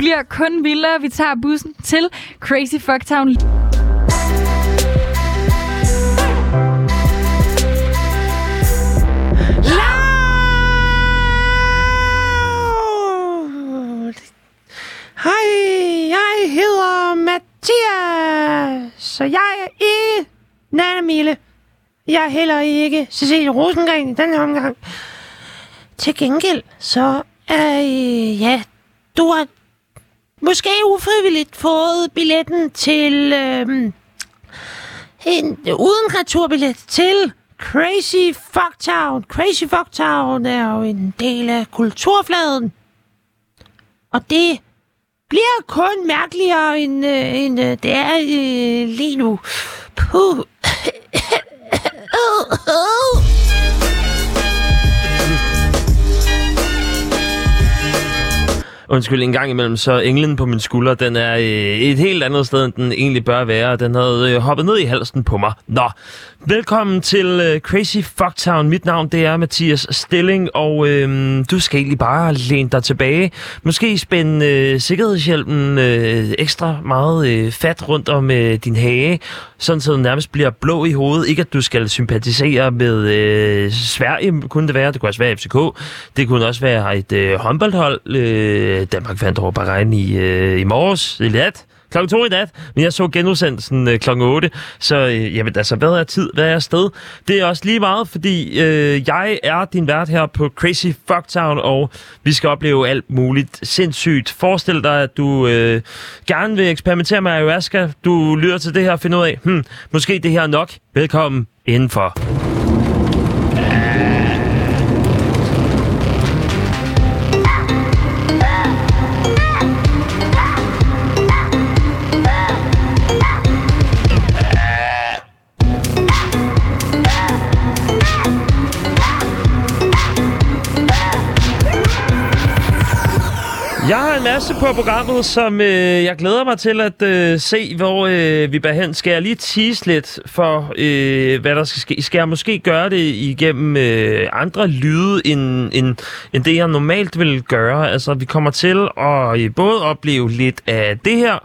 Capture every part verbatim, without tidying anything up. bliver kun vildere. Vi tager bussen til Crazy Fucktown. Hej, jeg hedder Mathias, så jeg er ikke Nanna Miele. Jeg er heller ikke Cecil Rosengren i denne omgang. Til gengæld, så er øh, ja, du har måske ufrivilligt fået billetten til, øh, en uden returbillet til Crazy Fucktown. Crazy Fucktown er jo en del af kulturfladen, og det bliver kun mærkeligere end, øh, end øh, det er øh, lige nu. Puh. Undskyld, en gang imellem, så englen på min skulder, den er øh, et helt andet sted, end den egentlig bør være. Den havde øh, hoppet ned i halsen på mig. Nå, velkommen til øh, Crazy Fucktown. Mit navn, det er Mathias Stilling, og øh, du skal egentlig bare læne dig tilbage. Måske spænde øh, sikkerhedshjælpen øh, ekstra meget øh, fat rundt om øh, din hage, sådan så den nærmest bliver blå i hovedet. Ikke at du skal sympatisere med øh, Sverige, kunne det være. Det kunne også være F C K. Det kunne også være et øh, håndboldhold, øh, Danmark vandt over Bahrain i, øh, i morges, i nat, klokken to i nat, men jeg så genudsendelsen øh, klokken otte, så øh, jamen, altså, hvad er tid, hvad er sted? Det er også lige meget, fordi øh, jeg er din vært her på Crazy Fucktown, og vi skal opleve alt muligt sindssygt. Forestil dig, at du øh, gerne vil eksperimentere med ayahuasca, du lytter til det her og finder ud af, hmm, måske det her er nok. Velkommen indenfor. Jeg har en masse på programmet, som øh, jeg glæder mig til at øh, se, hvor øh, vi bærer hen. Skal jeg lige tease lidt for, øh, hvad der skal ske? Skal jeg måske gøre det igennem øh, andre lyde, end, end, end det, jeg normalt vil gøre? Altså, vi kommer til at øh, både opleve lidt af det her.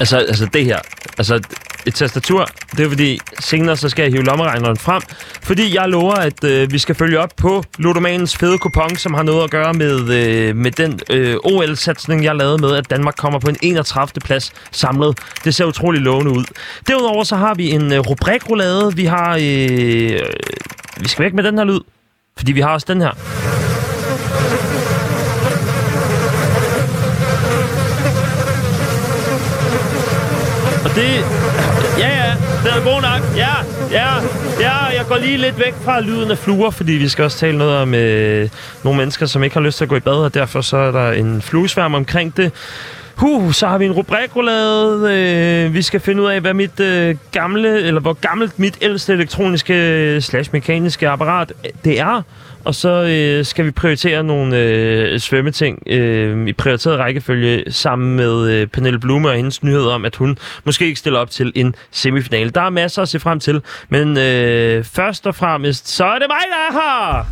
Altså, altså det her, altså et tastatur, det er fordi senere så skal jeg hive lommeregneren frem, fordi jeg lover, at øh, vi skal følge op på Ludomanens fede kupon, som har noget at gøre med, øh, med den øh, O L-satsning, jeg lavede med, at Danmark kommer på en enogtredivte plads samlet. Det ser utrolig lovende ud. Derudover så har vi en øh, rubrikrullade, vi har, øh, øh, vi skal væk med den her lyd, fordi vi har også den her. Det, ja, ja, det er god nok. Ja, ja, ja, jeg går lige lidt væk fra lyden af fluer, fordi vi skal også tale noget om øh, nogle mennesker, som ikke har lyst til at gå i bad, og derfor så er der en fluesværm omkring det. Huh, så har vi en rubrikrullade. Øh, vi skal finde ud af, hvad mit øh, gamle, eller hvor gammelt mit ældste elektroniske slash mekaniske apparat det er. Og så øh, skal vi prioritere nogle øh, svømmeting øh, i prioriteret rækkefølge sammen med øh, Pernille Blume og hendes nyheder om, at hun måske ikke stiller op til en semifinale. Der er masser at se frem til, men øh, først og fremmest, så er det mig, der er her!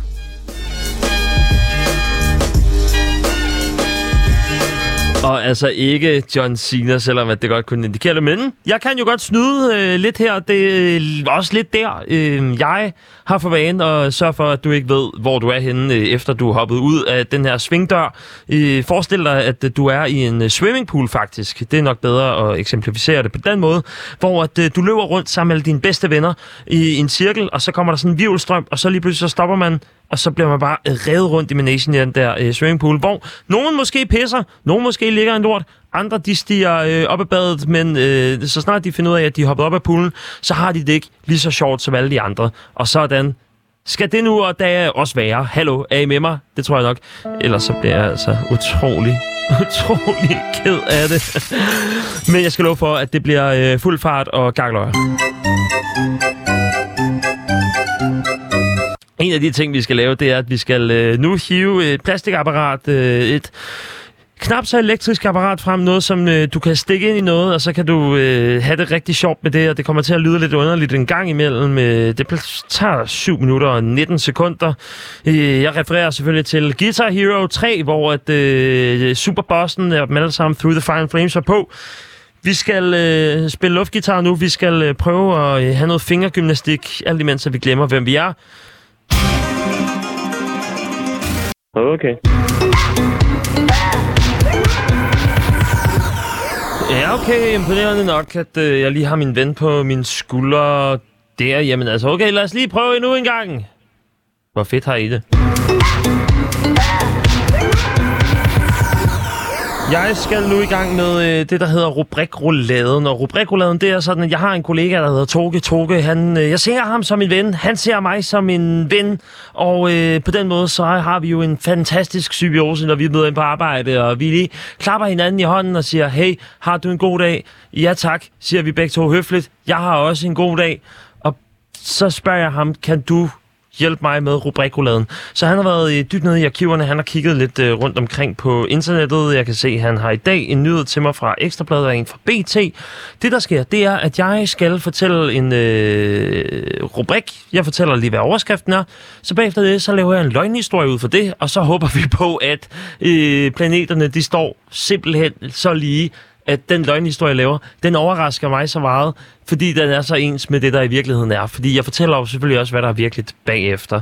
Og altså ikke John Cena, selvom at det godt kunne indikere det. Men jeg kan jo godt snyde øh, lidt her, det øh, også lidt der. Øh, jeg har for vane at sørge for, at du ikke ved, hvor du er henne, øh, efter du er hoppet ud af den her svingdør. Øh, forestil dig, at øh, du er i en øh, swimmingpool faktisk. Det er nok bedre at eksemplificere det på den måde, hvor at, øh, du løber rundt sammen med alle dine bedste venner i, i en cirkel, og så kommer der sådan en virvelstrøm, og så lige pludselig så stopper man. Og så bliver man bare revet rundt i menagen i den der øh, swimmingpool, hvor nogen måske pisser, nogen måske ligger en lort, andre de stiger øh, op ad badet, men øh, så snart de finder ud af, at de er hoppet op ad poolen, så har de det ikke lige så sjovt som alle de andre. Og sådan skal det nu og da også være. Hallo, er I med mig? Det tror jeg nok. Ellers så bliver jeg altså utrolig, utrolig ked af det. Men jeg skal love for, at det bliver øh, fuld fart og gagløjer. En af de ting, vi skal lave, det er, at vi skal øh, nu hive et plastikapparat, øh, et knap så elektrisk apparat frem, noget som øh, du kan stikke ind i noget, og så kan du øh, have det rigtig sjovt med det, og det kommer til at lyde lidt underligt en gang imellem. Øh, det tager syv minutter og nitten sekunder. Øh, jeg refererer selvfølgelig til Guitar Hero tre, hvor at, øh, Superbossen og dem alle sammen Through the Fire Flames var på. Vi skal øh, spille luftgitar nu, vi skal øh, prøve at øh, have noget fingergymnastik, alt imens at vi glemmer, hvem vi er. Okay. Ja, okay. Imponerende nok, at øh, jeg lige har min ven på min skulder der. Jamen altså, okay, lad os lige prøve endnu en gang. Hvor fedt har I det? Jeg skal nu i gang med øh, det, der hedder rubrikruladen. Og rubrikruladen, det er sådan, at jeg har en kollega, der hedder Toge. Toge, han, øh, jeg ser ham som en ven. Han ser mig som en ven. Og øh, på den måde, så har vi jo en fantastisk symbiose, når vi møder ind på arbejde. Og vi lige klapper hinanden i hånden og siger, hey, har du en god dag? Ja tak, siger vi begge to høfligt. Jeg har også en god dag. Og så spørger jeg ham, kan du hjælp mig med rubrikuladen. Så han har været dybt nede i arkiverne. Han har kigget lidt øh, rundt omkring på internettet. Jeg kan se, at han har i dag en nyhed til mig fra Ekstra Bladet og en fra B T. Det, der sker, det er, at jeg skal fortælle en øh, rubrik. Jeg fortæller lige, hvad overskriften er. Så bagefter det, så laver jeg en løgnhistorie ud for det, og så håber vi på, at øh, planeterne, de står simpelthen så lige, at den løgnhistorie, jeg laver, den overrasker mig så meget, fordi den er så ens med det, der i virkeligheden er. Fordi jeg fortæller jo selvfølgelig også, hvad der er virkeligt bagefter.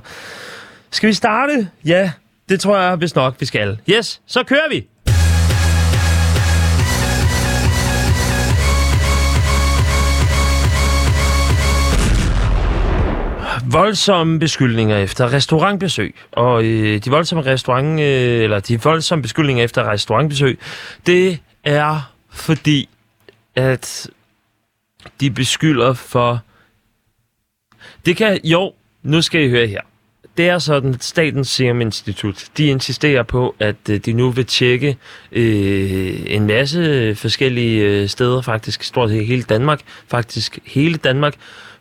Skal vi starte? Ja, det tror jeg, hvis nok vi skal. Yes, så kører vi! Voldsomme beskyldninger efter restaurantbesøg. Og øh, de voldsomme restaurant, øh, eller de voldsomme beskyldninger efter restaurantbesøg, det er fordi, at de beskylder for... Det kan... Jo, nu skal I høre her. Det er sådan, at Statens Serum Institut, de insisterer på, at de nu vil tjekke øh, en masse forskellige steder, faktisk stort set hele Danmark, faktisk hele Danmark,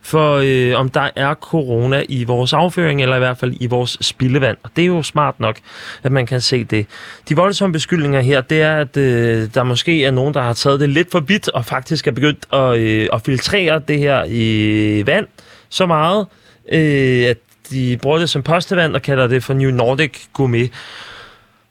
for øh, om der er corona i vores afføring, eller i hvert fald i vores spildevand. Og det er jo smart nok, at man kan se det. De voldsomme beskyldninger her, det er, at øh, der måske er nogen, der har taget det lidt for vidt, og faktisk er begyndt at, øh, at filtrere det her i vand så meget, øh, at de bruger det som postevand og kalder det for New Nordic Gourmet.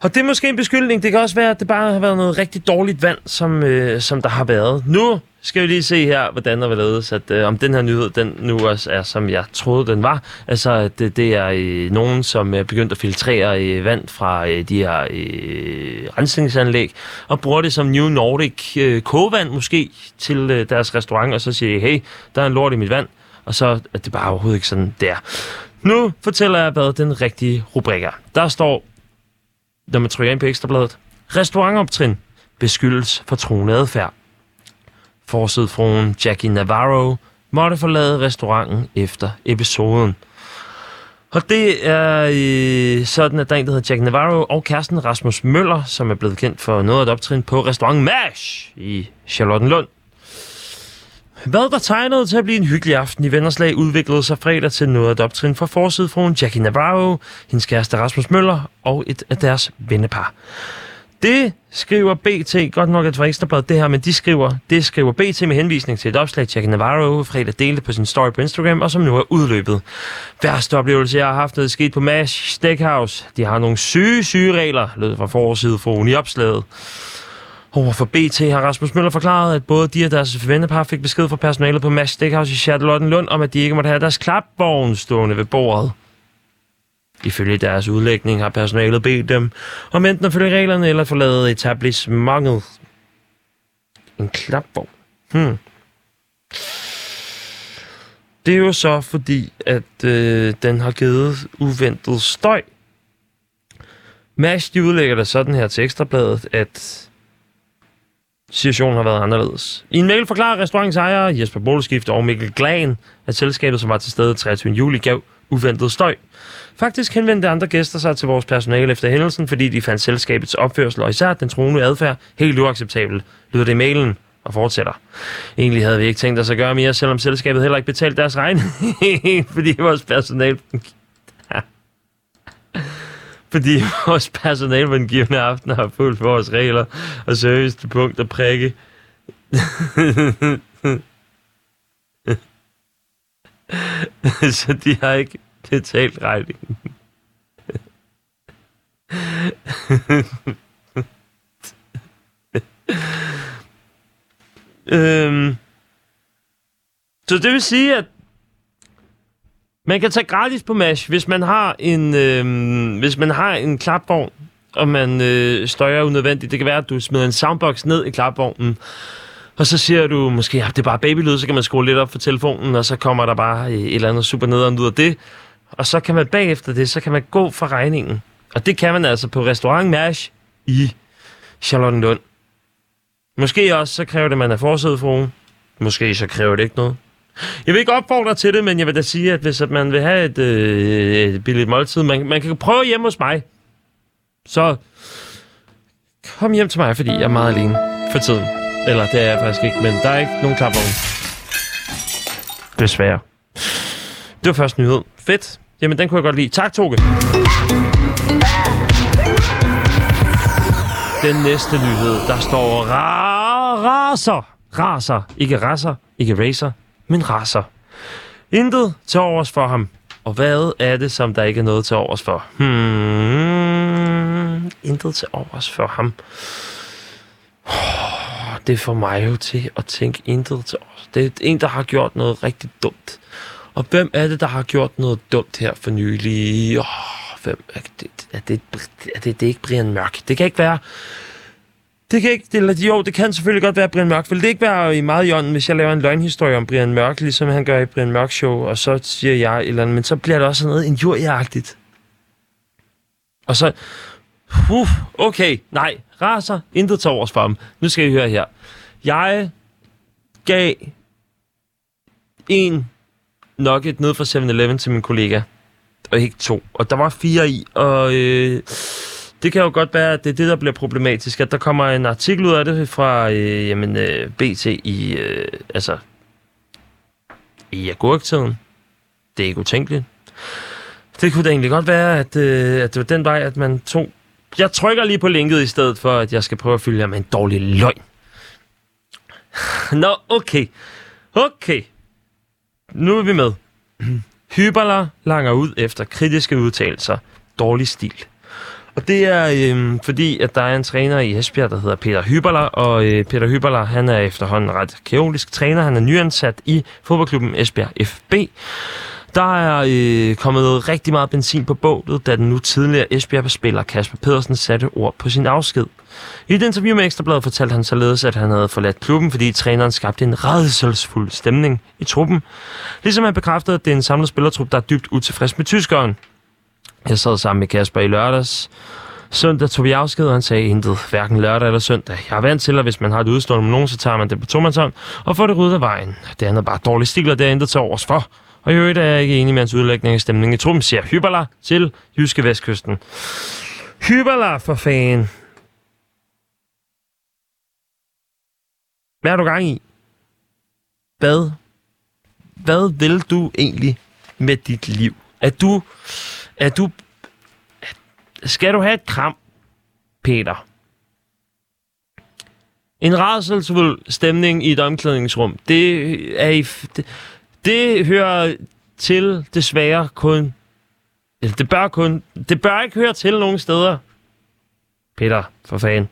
Og det er måske en beskyldning. Det kan også være, at det bare har været noget rigtig dårligt vand, som, øh, som der har været. Nu skal vi lige se her, hvordan der var ledes, at øh, om den her nyhed, den nu også er, som jeg troede, den var. Altså, at det, det er øh, nogen, som er begyndt at filtrere øh, vand fra øh, de her øh, rensningsanlæg, og bruger det som New Nordic øh, kogevand måske til øh, deres restaurant, og så siger de, hey, der er en lort i mit vand, og så er det bare overhovedet ikke sådan, det er. Nu fortæller jeg, hvad den rigtige rubrik er. Der står... Når man trykker ind på Ekstrabladet. Restaurantoptrin. Beskyldes for truende adfærd. Forsidefruen Jackie Navarro måtte forlade restauranten efter episoden. Og det er øh, sådan, at der en, der hedder Jackie Navarro og kæresten Rasmus Møller, som er blevet kendt for noget af et optrin på restaurant MASH i Charlottenlund. Hvad der tegnede til at blive en hyggelig aften i Vennerslag, udviklede sig fredag til noget af et optrin fra forsidefruen Jackie Navarro, hendes kæreste Rasmus Møller og et af deres vennepar. Det skriver B T, godt nok at det var Ekstrabladet det her, men de skriver, det skriver B T med henvisning til et opslag, Jackie Navarro fredag delte på sin story på Instagram, og som nu er udløbet. Værste oplevelse, jeg har haft, det er sket på MASH Steakhouse. De har nogle syge, syge regler, lød fra forsidefruen i opslaget. Overfor B T har Rasmus Møller forklaret, at både de og deres vennepar fik besked fra personalet på MASH Steakhouse i Charlottenlund om, at de ikke måtte have deres klapvogn stående ved bordet. Ifølge deres udlægning har personalet bedt dem om enten at følge reglerne eller forlade etablissementet. En klapvogn? Hmm. Det er jo så fordi, at øh, den har givet uventet støj. MASH, de udlægger det sådan her til Ekstrabladet, at... Situationen har været anderledes. I en mail forklarer restaurantens ejere, Jesper Boleskift og Mikkel Glahn, at selskabet, som var til stede treogtyvende juli, gav uventet støj. Faktisk henvendte andre gæster sig til vores personale efter hændelsen, fordi de fandt selskabets opførsel og især den truende adfærd helt uacceptabel, lyder det i mailen og fortsætter. Egentlig havde vi ikke tænkt os at gøre mere, selvom selskabet heller ikke betalte deres regning, fordi vores personale... fordi vores personale på den givende aften har fulgt vores regler og service til punkt og prikke. Så de har ikke betalt regningen. øhm. Så det vil sige, at man kan tage gratis på MASH, hvis man har en, øh, hvis man har en klapvogn, og man øh, støjer unødvendigt. Det kan være, at du smider en soundbox ned i klapvognen, og så siger du måske, at ja, det er bare babylyd, så kan man skrue lidt op for telefonen, og så kommer der bare et eller andet super nederen ud af det. Og så kan man bagefter det, så kan man gå for regningen. Og det kan man altså på restaurant MASH i Charlottenlund. Måske også, så kræver det, at man er forsædefruen. Måske så kræver det ikke noget. Jeg vil ikke opfordre til det, men jeg vil da sige, at hvis at man vil have et, øh, et billigt måltid, man, man kan prøve hjemme hos mig. Så kom hjem til mig, fordi jeg er meget alene for tiden. Eller det er jeg faktisk ikke, men der er ikke nogen klapvogn. Desværre. Det var første nyhed. Fedt. Jamen, den kunne jeg godt lide. Tak, Toge. Den næste nyhed, der står raser. Raser. Ikke raser, ikke racer, men raser. Intet til overs for ham. Og hvad er det, som der ikke er noget til overs for? Hmm. Intet til overs for ham. Oh, det får mig jo til at tænke intet til overs. Det er en, der har gjort noget rigtig dumt. Og hvem er det, der har gjort noget dumt her for nylig? Oh, hvem er det? Er det, er det, det er ikke Brian Mørk. Det kan ikke være... Det kan ikke... Det, jo, det kan selvfølgelig godt være Brian Mørk. Vil det ikke være i meget i ånden, hvis jeg laver en løgnhistorie om Brian Mørk, ligesom han gør i Brian Mørk Show, og så siger jeg et eller andet, men så bliver det også noget injurieagtigt. Og så... Uh, okay, nej. Raser. Intet til overs for ham. Nu skal I høre her. Jeg gav en nugget ned fra seven eleven til min kollega. Og ikke to. Og der var fire i, og... Øh, det kan jo godt være, at det er det, der bliver problematisk, at der kommer en artikel ud af det fra øh, jamen, øh, B T i, øh, altså, i agurktiden. Det er ikke utænkeligt. Det kunne da egentlig godt være, at, øh, at det var den vej, at man tog... Jeg trykker lige på linket i stedet for, at jeg skal prøve at fylde jer med en dårlig løgn. Nå, okay. Okay. Nu er vi med. Hyberler langer ud efter kritiske udtalelser. Dårlig stil. Og det er øh, fordi, at der er en træner i Esbjerg, der hedder Peter Hyberler, og øh, Peter Hyberler, han er efterhånden ret kaotisk træner. Han er nyansat i fodboldklubben Esbjerg F B. Der er øh, kommet rigtig meget benzin på bålet, da den nu tidligere Esbjerg-spiller Kasper Pedersen satte ord på sin afsked. I et interview med Ekstrabladet fortalte han således, at han havde forladt klubben, fordi træneren skabte en rædselsfuld stemning i truppen. Ligesom han bekræftede, at det er en samlet spillertrup, der er dybt utilfreds med tyskeren. Jeg sad sammen med Kasper i lørdags. Søndag tog vi afsked, og han sagde intet. Hverken lørdag eller søndag. Jeg er vant til, at hvis man har et udstående med nogen, så tager man det på tomandshånd og får det ryddet af vejen. Det andet er bare dårlig stil, og det er intet til overs for. Og i øvrigt er jeg ikke enig med hans udlægning af stemningen i truppen, siger Hyberler til Jyske Vestkysten. Hyberler for fanden. Hvad har du gang i? Hvad? Hvad vil du egentlig med dit liv? At du... At du... Skal du have et kram, Peter? En rædselsfuld stemning i et omklædningsrum, det er i... Det, det hører til desværre kun... Eller det bør kun... Det bør ikke høre til nogen steder. Peter, for fanden.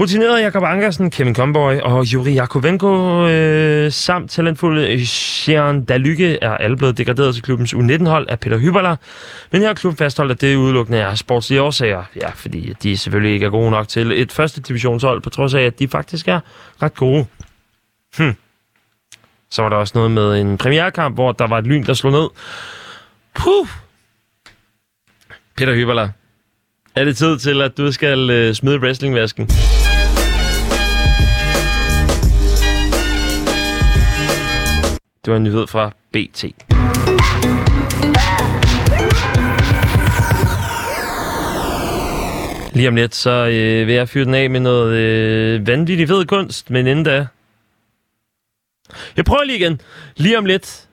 Rutinerede Jakob Ankersen, Kevin Kønberg og Juri Jakovenko øh, samt talentfulde Sjæren Der Lykke er alle blevet degraderet til klubbens U nitten-hold af Peter Hyberler. Men her har klubben fastholdt, at det udelukkende er sportslige årsager. Ja, fordi de selvfølgelig ikke er gode nok til et første divisionshold, på trods af, at de faktisk er ret gode. Hm. Så var der også noget med en premierekamp, hvor der var et lyn, der slog ned. Puh! Peter Hyberler, er det tid til, at du skal øh, smide wrestlingvasken? Det var en nyhed fra B T. Lige om lidt, så øh, vil jeg fyre den af med noget øh, vanvittig fed kunst, men inden da... Jeg prøver lige igen. Lige om lidt,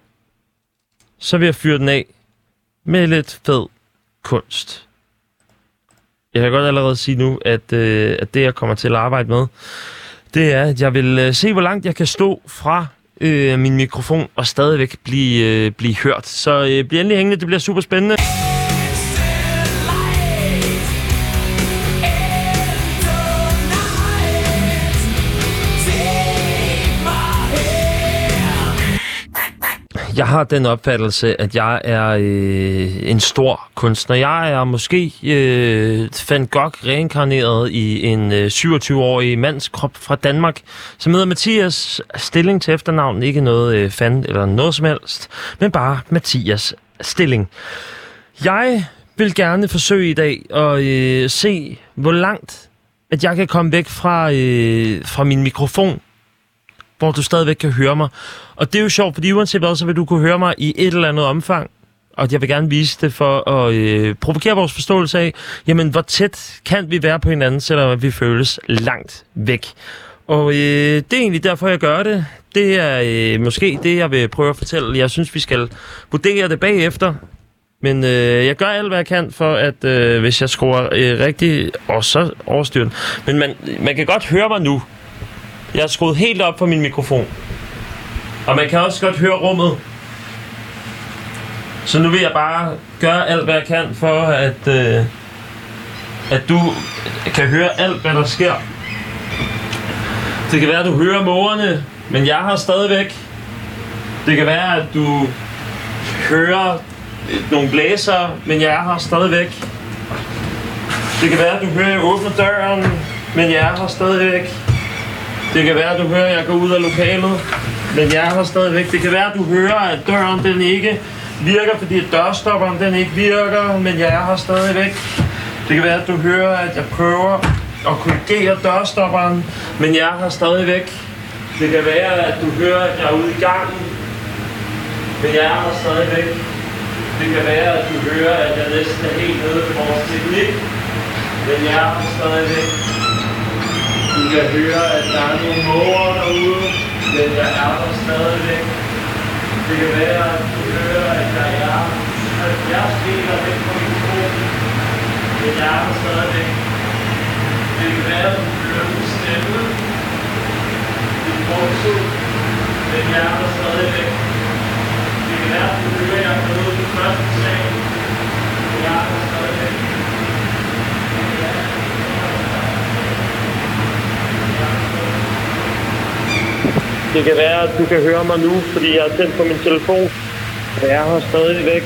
så vil jeg fyre den af med lidt fed kunst. Jeg kan godt allerede sige nu, at, øh, at det, jeg kommer til at arbejde med, det er, at jeg vil øh, se, hvor langt jeg kan stå fra øh, min mikrofon og stadigvæk blive, øh, blive hørt. Så øh, bliv endelig hængende, det bliver super spændende. Jeg har den opfattelse, at jeg er øh, en stor kunstner. Jeg er måske øh, Van Gogh reinkarneret i en øh, syvogtyve-årig mandskrop fra Danmark, som hedder Mathias Stilling til efternavn. Ikke noget øh, fan eller noget som helst, men bare Mathias Stilling. Jeg vil gerne forsøge i dag at øh, se, hvor langt at jeg kan komme væk fra, øh, fra min mikrofon, hvor du stadigvæk kan høre mig. Og det er jo sjovt, fordi uanset hvad, så vil du kunne høre mig i et eller andet omfang. Og jeg vil gerne vise det for at øh, provokere vores forståelse af, jamen hvor tæt kan vi være på hinanden, selvom vi føles langt væk. Og øh, det er egentlig derfor, jeg gør det. Det er øh, måske det, jeg vil prøve at fortælle. Jeg synes, vi skal vurdere det bagefter. Men øh, jeg gør alt, hvad jeg kan for, at øh, hvis jeg skruer øh, rigtigt, og så overstyrer den. Men man, man kan godt høre mig nu. Jeg har skruet helt op for min mikrofon. Og man kan også godt høre rummet. Så nu vil jeg bare gøre alt, hvad jeg kan for, at, øh, at du kan høre alt, hvad der sker. Det kan være, at du hører mågerne, men jeg har stadigvæk. Det kan være, at du hører nogle blæser, men jeg har stadigvæk. Det kan være, at du hører, at jeg åbner døren, men jeg har stadigvæk. Det kan være, at du hører, at jeg går ud af lokalet, men jeg er her stadigvæk. Det kan være, at du hører, at døren den ikke virker, fordi dørstopperen den ikke virker, men jeg er her stadigvæk. Det kan være, at du hører, at jeg prøver at korrigere dørstopperen, men jeg er her stadigvæk. Det kan være, at du hører, at jeg er ude i gangen, men jeg er her stadigvæk. Det kan være, at du hører, at jeg næsten er helt nede ved vores teknik, men jeg er her stadigvæk. Du kan høre, at der er nogle måger derude, men jeg er der stadigvæk. Det kan være, at du hører, at jeg er halvfjerds meter væk på mikrofonen, men jeg er der stadigvæk. Det kan være, at du hører min stemme, min fortid, men jeg er der stadigvæk. Det kan være, at du hører, at jeg er nået den første sag, men jeg er der stadigvæk. Det kan være, at du kan høre mig nu, fordi jeg er tændt på min telefon. Jeg er her stadig væk.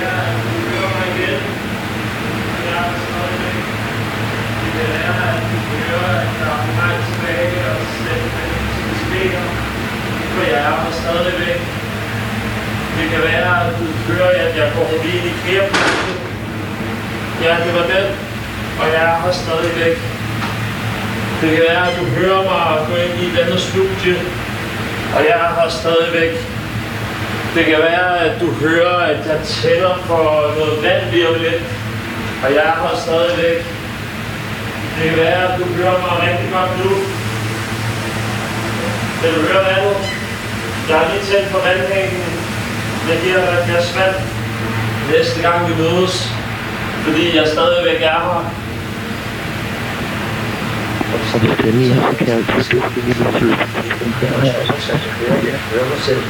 Jeg er her stadig væk. Det kan være, at du hører, at jeg går forbi i flere punkter. Ja, det var den, og jeg er her stadig væk. Det kan være, at du hører mig gå ind i et andet studie, og jeg er her stadigvæk. Det kan være, at du hører, at jeg tænder for noget vand lige om lidt, og jeg er her stadigvæk. Det kan være, at du hører mig rigtig godt nu. Vil du høre vandet? Jeg har lige tændt på vandhængen, men det har været mere svært næste gang vi mødes, fordi jeg stadigvæk er her. Så det er den her, kan jeg forstående lige med følelsen. Jeg har også hørt mig selv,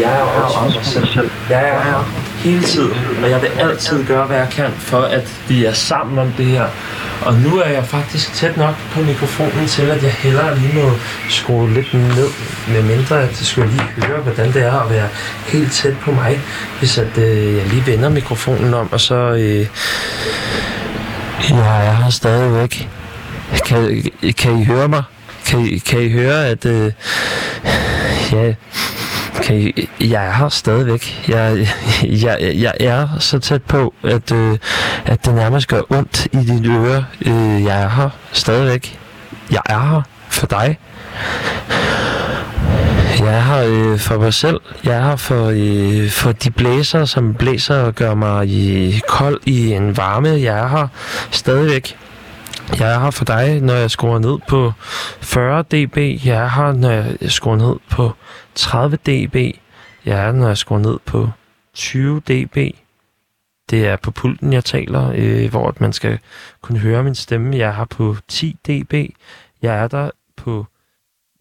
jeg har også mig selv. Jeg er her hele tiden, og jeg vil altid gøre, hvad jeg kan, for at vi er sammen om det her. Og nu er jeg faktisk tæt nok på mikrofonen til, at jeg hellere lige må skrue lidt ned, med mindre at det skulle lige høre, hvordan det er at være helt tæt på mig, hvis at, øh, jeg lige vender mikrofonen om, og så... Øh, ja, jeg har stadigvæk... Kan, kan I høre mig? Kan, kan I høre, at... Øh, ja, kan I, jeg er her stadigvæk. Jeg, jeg, jeg er så tæt på, at, øh, at det nærmest gør ondt i dine ører. Øh, jeg er her stadigvæk. Jeg er her for dig. Jeg er her øh, for mig selv. Jeg er her for, øh, for de blæser, som blæser og gør mig øh, kold i en varme. Jeg er her stadigvæk. Jeg er her for dig, når jeg skruer ned på fyrre decibel. Jeg er her, når jeg skruer ned på tredive decibel. Jeg er her, når jeg skruer ned på tyve decibel. Det er på pulten, jeg taler, øh, hvor man skal kunne høre min stemme. Jeg er her på ti decibel. Jeg er der på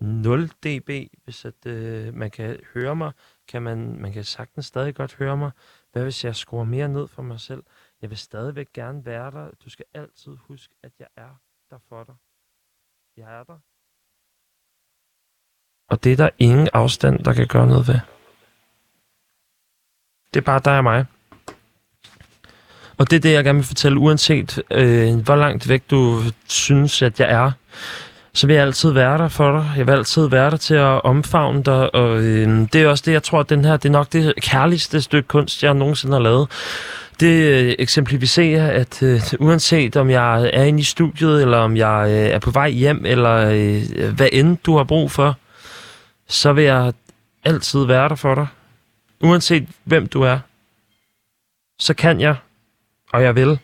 nul decibel, hvis at, øh, man kan høre mig. Kan man, man kan sagtens stadig godt høre mig. Hvad hvis jeg skruer mere ned for mig selv? Jeg vil stadigvæk gerne være der. Du skal altid huske, at jeg er der for dig. Jeg er der. Og det er der ingen afstand, der kan gøre noget ved. Det er bare dig og mig. Og det er det, jeg gerne vil fortælle, uanset øh, hvor langt væk du synes, at jeg er. Så vil jeg altid være der for dig. Jeg vil altid være der til at omfavne dig. Og øh, det er også det, jeg tror, at den her, det er nok det kærligste stykke kunst, jeg nogensinde har lavet. Det eksemplificerer, at øh, uanset om jeg er inde i studiet, eller om jeg øh, er på vej hjem, eller øh, hvad end du har brug for, så vil jeg altid være der for dig. Uanset hvem du er, så kan jeg, og jeg vil.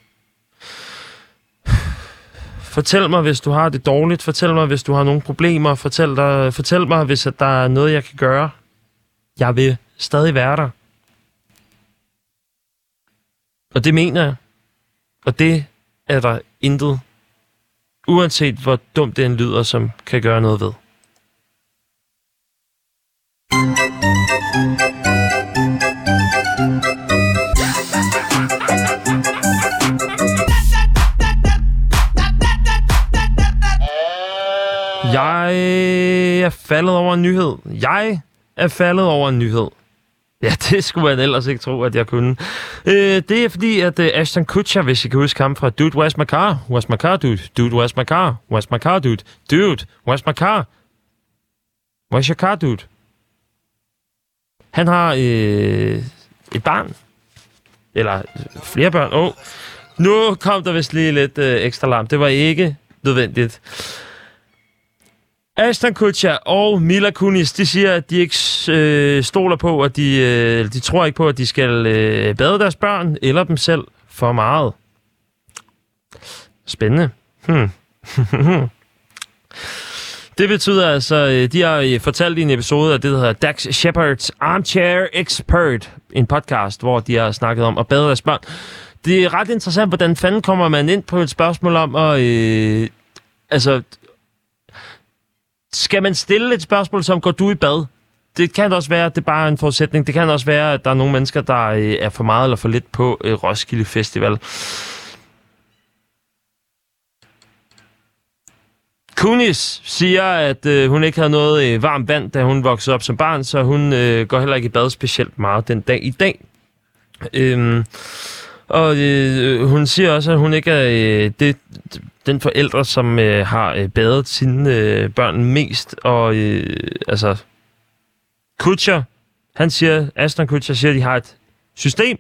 Fortæl mig, hvis du har det dårligt. Fortæl mig, hvis du har nogle problemer. Fortæl, dig, fortæl mig, hvis at der er noget, jeg kan gøre. Jeg vil stadig være der. Og det mener jeg. Og det er der intet, uanset hvor dumt det en lyder, som kan gøre noget ved. Jeg er faldet over en nyhed. Jeg er faldet over en nyhed. Ja, det skulle man ellers ikke tro, at jeg kunne. Øh, det er fordi, at øh, Ashton Kutcher, hvis I kan huske ham fra Dude, where's my car? Where's my car, dude? Dude, where's my car? Where's my car, dude? Dude, where's my car? Where's your car, dude? Han har øh, et barn. Eller flere børn. Åh, oh. Nu kom der vist lige lidt øh, ekstra larm. Det var ikke nødvendigt. Ashton Kutcher og Mila Kunis, de siger, at de ikke øh, stoler på, og de, øh, de tror ikke på, at de skal øh, bade deres børn eller dem selv for meget. Spændende. Hmm. Det betyder altså, de har fortalt i en episode af det, der hedder Dax Shepherd's Armchair Expert, en podcast, hvor de har snakket om at bade deres børn. Det er ret interessant, hvordan fanden kommer man ind på et spørgsmål om at... Øh, altså... Skal man stille et spørgsmål som, går du i bad? Det kan også være, at det bare er en forudsætning. Det kan også være, at der er nogle mennesker, der er for meget eller for lidt på Roskilde Festival. Kunis siger, at hun ikke havde noget varmt vand, da hun voksede op som barn, så hun går heller ikke i bad specielt meget den dag i dag. Øhm, og øh, hun siger også, at hun ikke er... Øh, det, den forældre, som øh, har øh, badet sine øh, børn mest, og øh, altså Kutcher, han siger, Ashton Kutcher siger, de har et system.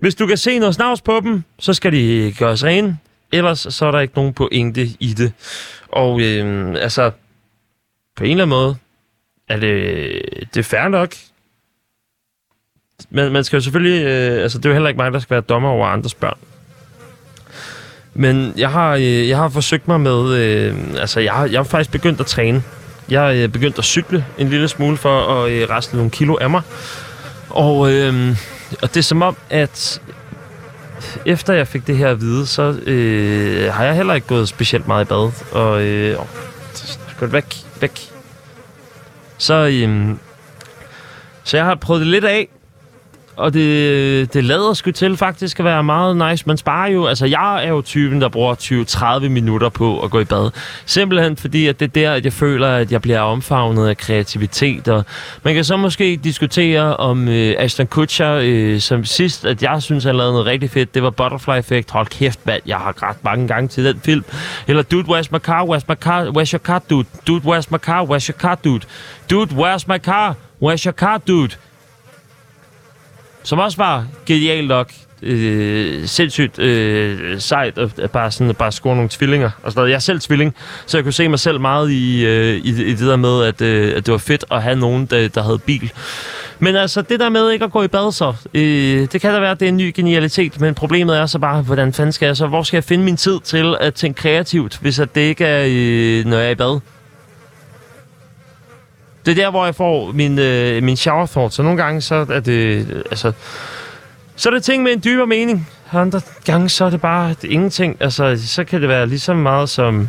Hvis du kan se noget snavs på dem, så skal de gøres rene, ellers så er der ikke nogen pointe i det. Og øh, altså, på en eller anden måde, er det, det er fair nok. Men man skal jo selvfølgelig, øh, altså det er jo heller ikke mig, der skal være dommer over andres børn. Men jeg har, øh, jeg har forsøgt mig med... Øh, altså, jeg har, jeg har faktisk begyndt at træne. Jeg har øh, begyndt at cykle en lille smule for at øh, rasle nogle kilo af mig. Og, øh, og det er som om, at efter jeg fik det her at vide, så øh, har jeg heller ikke gået specielt meget i bad. Og... Øh, åh, gå det væk, væk. Så, øh, så jeg har prøvet det lidt af. Og det, det lader sgu til faktisk at være meget nice. Man sparer jo... Altså, jeg er jo typen, der bruger tyve til tredive minutter på at gå i bad. Simpelthen fordi, at det er der, at jeg føler, at jeg bliver omfavnet af kreativitet. Og man kan så måske diskutere om øh, Ashton Kutcher, øh, som sidst, at jeg synes, han lavede noget rigtig fedt. Det var Butterfly Effect. Hold kæft, mand. Jeg har grædt mange gange til den film. Eller Dude, where's my car? Where's my car? Where's your car, dude? Dude, where's my car? Where's your car, dude? Dude, where's my car? Where's your car, dude? Som også var genialt nok, øh, sindssygt øh, sejt at bare, sådan, at bare score nogle tvillinger og sådan noget. Jeg er selv tvilling, så jeg kunne se mig selv meget i, øh, i, i det der med, at, øh, at det var fedt at have nogen, der, der havde bil. Men altså, det der med ikke at gå i bad så, øh, det kan da være, at det er en ny genialitet, men problemet er så bare, hvordan fanden skal jeg så, hvor skal jeg finde min tid til at tænke kreativt, hvis at det ikke er, øh, når jeg er i bad? Det er der, hvor jeg får min, øh, min shower thoughts. Så nogle gange så er det... Øh, altså, Så er det ting med en dybere mening. Andre gange, så er det bare det ingenting. Altså, så kan det være lige så meget som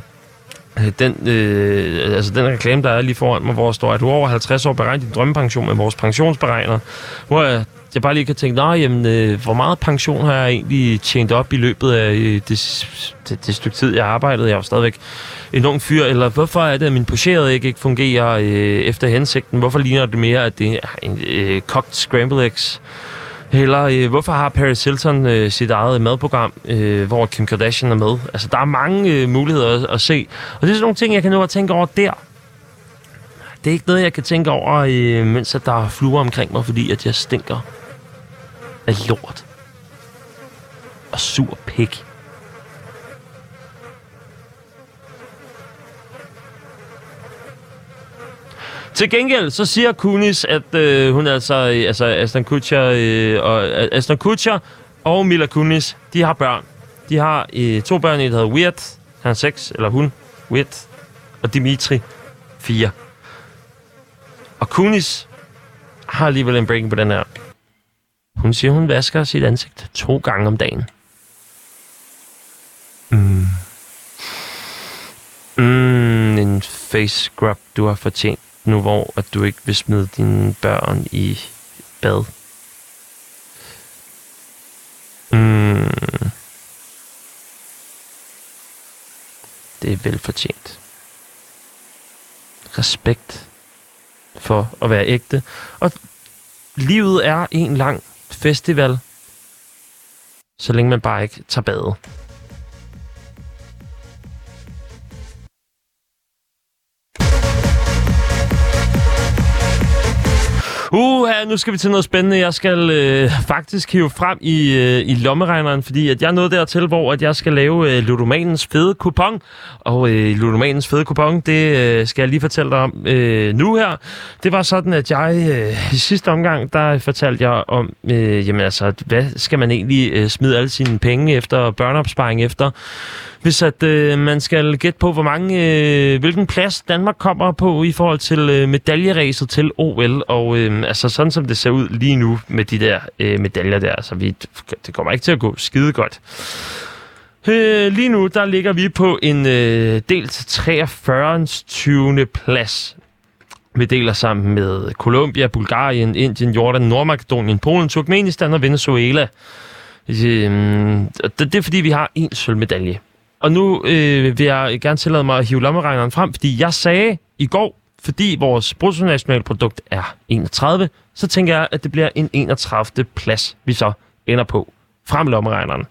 den, øh, altså den reklame, der er lige foran mig, hvor der står, at du over halvtreds år beregner din drømmepension med vores pensionsberegner. Hvor jeg, jeg bare lige kan tænke, nej, jamen, øh, hvor meget pension har jeg egentlig tjent op i løbet af øh, det, det, det stykke tid, jeg arbejdede. Jeg var stadigvæk en ung fyr. Eller hvorfor er det, at min pocheret ikke, ikke fungerer øh, efter hensigten? Hvorfor ligner det mere, at det er en øh, kogt scrambled eggs? Eller øh, hvorfor har Paris Hilton øh, sit eget madprogram, øh, hvor Kim Kardashian er med? Altså, der er mange øh, muligheder at, at se. Og det er sådan nogle ting, jeg kan nå at tænke over der. Det er ikke noget, jeg kan tænke over, øh, mens at der er fluer omkring mig, fordi at jeg stinker af lort. Og sur pik. Til gengæld, så siger Kunis, at øh, hun altså, altså Ashton Kutcher, øh, og, Ashton Kutcher og Mila Kunis, de har børn. De har øh, to børn, et hedder Wyatt, han er seks, eller hun, Wyatt, og Dimitri, fire. Og Kunis har alligevel en breaking på den her. Hun siger, hun vasker sit ansigt to gange om dagen. Mm. Mm, en face scrub, du har fortjent. Nu hvor at du ikke vil smide dine børn i bad. Mm. Det er velfortjent. Respekt for at være ægte. Og livet er en lang festival, så længe man bare ikke tager badet. Uha, nu skal vi til noget spændende. Jeg skal øh, faktisk hive frem i, øh, i lommeregneren, fordi at jeg er nået dertil, hvor at jeg skal lave øh, Ludomanens fede kupon. Og øh, Ludomanens fede kupon, det øh, skal jeg lige fortælle dig om øh, nu her. Det var sådan, at jeg øh, i sidste omgang, der fortalte jeg om, øh, jamen altså, hvad skal man egentlig øh, smide alle sine penge efter, børneopsparing efter? Hvis at øh, man skal gætte på, hvor mange, øh, hvilken plads Danmark kommer på i forhold til øh, medaljeræset til O L. Og øh, altså sådan som det ser ud lige nu med de der øh, medaljer der, så vi, det kommer ikke til at gå skide godt. Øh, lige nu, der ligger vi på en øh, delt treogfyrre. tyvende plads. Vi deler sammen med Colombia, Bulgarien, Indien, Jordan, Nordmakedonien, Polen, Turkmenistan og Venezuela. Øh, det, det er fordi, vi har én sølvmedalje. Og nu øh, vil jeg gerne tillade mig at hive lommeregneren frem, fordi jeg sagde i går, fordi vores bruttonationalprodukt er enogtredive, så tænker jeg, at det bliver en enogtredivte plads, vi så ender på. Frem lommeregneren.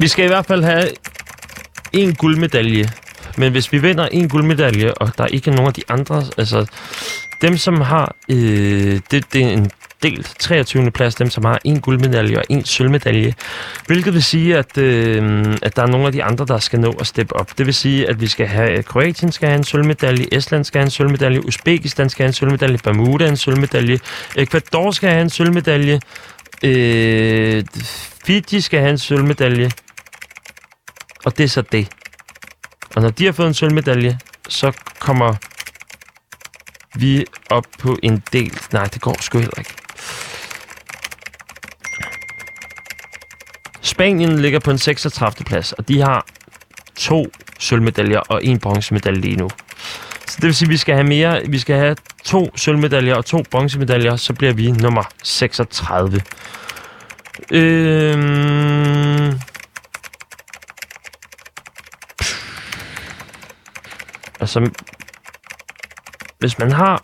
Vi skal i hvert fald have en guldmedalje, men hvis vi vinder en guldmedalje, og der er ikke nogen af de andre, altså dem, som har, øh, det, det er en delt treogtyvende plads, dem, som har en guldmedalje og en sølvmedalje, hvilket vil sige, at, øh, at der er nogle af de andre, der skal nå at steppe op. Det vil sige, at vi skal have, Kroatien skal have en sølvmedalje, Estland skal have en sølvmedalje, Uzbekistan skal have en sølvmedalje, Bermuda en sølvmedalje, Ecuador skal have en sølvmedalje, øh, Fiji skal have en sølvmedalje, og det er så det. Og når de har fået en sølvmedalje, så kommer vi op på en del. Nej, det går sgu heller ikke. Spanien ligger på en seksogtredivte plads, og de har to sølvmedaljer og en bronzemedalje lige nu. Så det vil sige, at vi skal have mere. Vi skal have to sølvmedaljer og to bronzemedaljer, så bliver vi nummer seksogtredive. Øhm... Altså, hvis man har,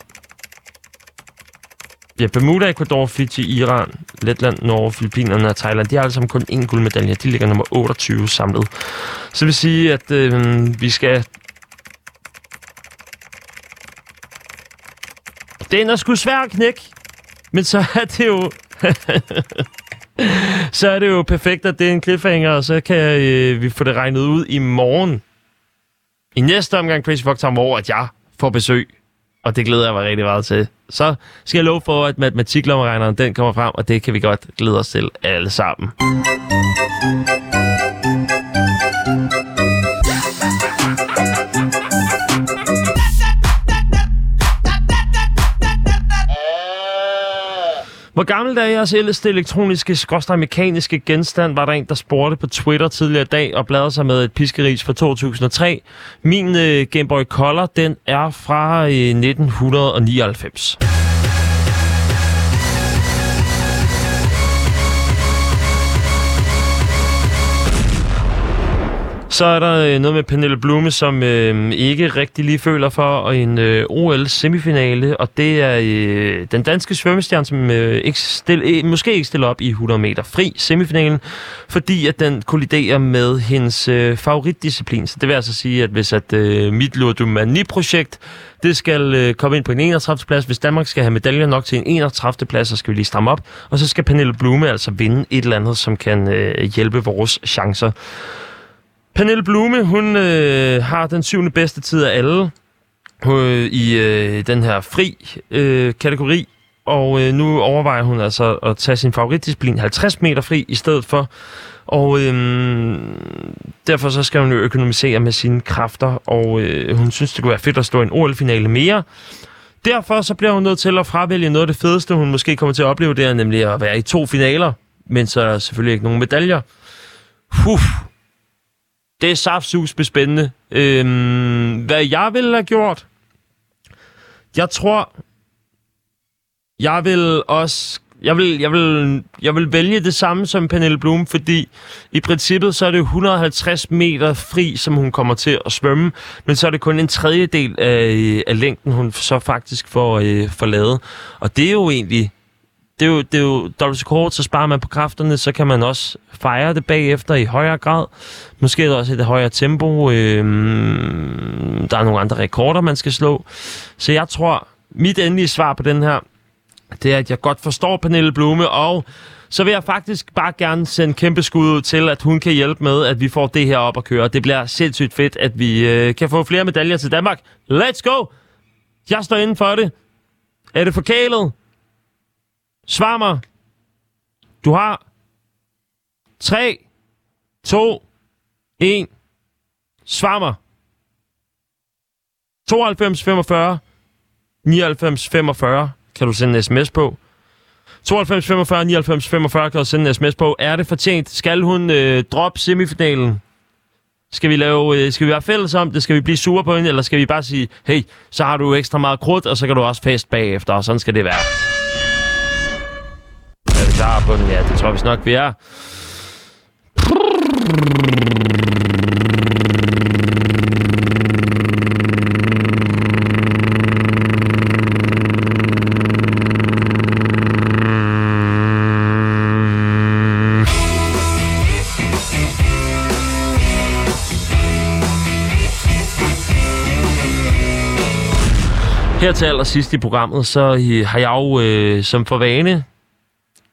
ja, Bermuda, Ecuador, Fiji, Iran, Letland, Norge, Filippinerne og Thailand, de har alle sammen kun én guldmedalje. De ligger nummer otteogtyve samlet. Så det vil sige, at øh, vi skal... Den er sgu svær at knække, men så er det jo... så er det jo perfekt, at det er en cliffhanger, og så kan øh, vi få det regnet ud i morgen. I næste omgang Crazy Fucktown, hvor at jeg får besøg og det glæder jeg mig rigtig meget til. Så skal jeg love for, at matematiklommeregneren den kommer frem, og det kan vi godt glæde os til alle sammen. Hvor gammel er jeres ældste elektroniske, skråstreg mekaniske genstand, var der en, der spurgte på Twitter tidligere i dag og bladrede sig med et piskeris fra to tusind og tre. Min uh, Game Boy Color, den er fra uh, nitten nioghalvfems. Så er der noget med Pernille Blume, som øh, ikke rigtig lige føler for en øh, O L-semifinale, og det er øh, den danske svømmestjerne, som øh, ikke stille, øh, måske ikke stiller op i hundrede meter fri semifinalen, fordi at den kolliderer med hendes øh, favoritdisciplin. Så det vil altså sige, at hvis at, øh, mit Ludomani-projekt det skal øh, komme ind på en enogtredivte plads, hvis Danmark skal have medaljer nok til en enogtredivte plads, så skal vi lige stramme op, og så skal Pernille Blume altså vinde et eller andet, som kan øh, hjælpe vores chancer. Pernille Blume, hun øh, har den syvende bedste tid af alle øh, i øh, den her fri øh, kategori, og øh, nu overvejer hun altså at tage sin favoritdisciplin halvtreds meter fri i stedet for, og øh, derfor så skal hun jo økonomisere med sine kræfter, og øh, hun synes, det kunne være fedt at stå i en O L-finale mere. Derfor så bliver hun nødt til at fravælge noget af det fedeste, hun måske kommer til at opleve, det er nemlig at være i to finaler, men så er der selvfølgelig ikke nogen medaljer. Puh. Det er saftsus bespændende. Øhm, hvad jeg ville have gjort? Jeg tror, jeg vil også, jeg vil, jeg vil, jeg vil vælge det samme som Pernille Blume, fordi i princippet så er det hundrede og halvtreds meter fri, som hun kommer til at svømme, men så er det kun en tredjedel af, af længden, hun så faktisk får øh, for lavet. Og det er jo egentlig Det er, jo, det er jo dobbelt så kort, så sparer man på kræfterne, så kan man også fejre det bagefter i højere grad. Måske er der også et højere tempo. Øhm, der er nogle andre rekorder, man skal slå. Så jeg tror, mit endelige svar på den her, det er, at jeg godt forstår Pernille Blume, og så vil jeg faktisk bare gerne sende kæmpe skud ud til, at hun kan hjælpe med, at vi får det her op at køre. Det bliver sindssygt fedt, at vi øh, kan få flere medaljer til Danmark. Let's go! Jeg står inden for det. Er det forkælet? Svar mig. Du har tre, to, et. Svar mig. tooghalvfems femogfyrre nioghalvfems femogfyrre kan du sende en sms på. tooghalvfems femogfyrre nioghalvfems femogfyrre kan du sende en sms på. Er det fortjent? Skal hun øh, droppe semifinalen? Skal vi, lave, øh, skal vi være fælles om det? Skal vi blive sure på hende? Eller skal vi bare sige, hey, så har du ekstra meget krudt, og så kan du også fest bagefter, og sådan skal det være. Klar på den. Ja, det tror vi nok, vi er. Her til allersidst i programmet, så har jeg jo øh, som for vane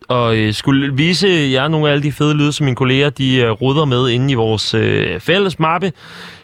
og øh, skulle vise jer nogle af alle de fede lyde, som mine kolleger de øh, ruder med inde i vores øh, fælles mappe.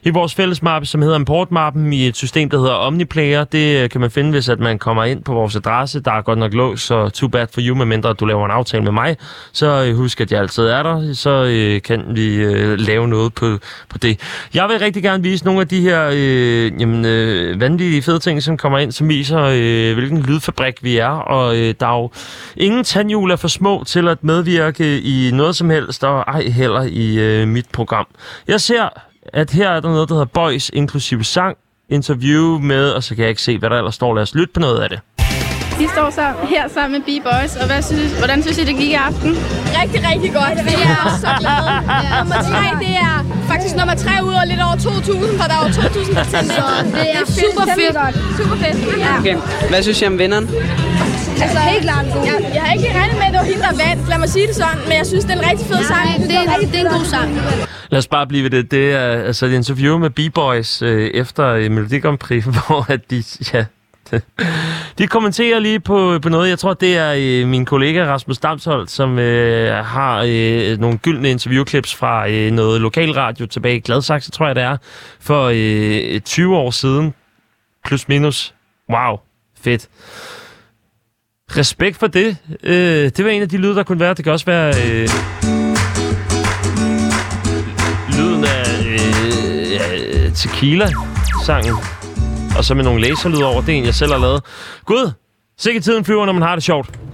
I vores fælles mappe, som hedder importmappen, i et system, der hedder OmniPlayer. Det øh, kan man finde, hvis at man kommer ind på vores adresse. Der er godt nok lås, så too bad for you, medmindre du laver en aftale med mig. Så øh, husk, at jeg altid er der, så øh, kan vi øh, lave noget på, på det. Jeg vil rigtig gerne vise nogle af de her øh, jamen, øh, vanvittige fede ting, som kommer ind, som viser, øh, hvilken lydfabrik vi er. Og øh, der er jo ingen tandhjul af for små til at medvirke i noget som helst, og ej heller i øh, mit program. Jeg ser, at her er der noget, der hedder Boys, inklusive sang, interview med, og så kan jeg ikke se, hvad der ellers står. Lad os lytte på noget af det. Vi står så her sammen med B-Boys, og hvad synes, hvordan synes I, det gik i aften? Rigtig, rigtig godt. Vi er så glade. Ja. Nummer tre, det er faktisk nummer tre ud og lidt over to tusind, for der er over to tusind på tiden. Det er super fedt. Super fedt. Ja. Okay. Hvad synes I om vinderen? Altså, helt klart god. Jeg, jeg har ikke regnet med, at det var hende, der vandt. Lad mig sige det sådan, men jeg synes, det er en rigtig fed sang. Ja, det, er, det er en god sang. Lad os bare blive ved det. Det er altså et interview med B-Boys øh, efter Melodi Grand Prix, hvor at de... Ja, de kommenterer lige på, på noget. Jeg tror, det er øh, min kollega Rasmus Damsholdt, som øh, har øh, nogle gyldne interviewklips fra øh, noget lokalradio tilbage i Gladsaxe, tror jeg det er, for øh, tyve år siden, plus minus, Wow, fedt. Respekt for det. Øh, det var en af de lyde, der kunne være. Det kan også være... Øh, lyden af øh, øh, tequila-sangen. Og så med nogle laserlyder over det, en jeg selv har lavet. Gud, sikke tiden flyver, når man har det sjovt.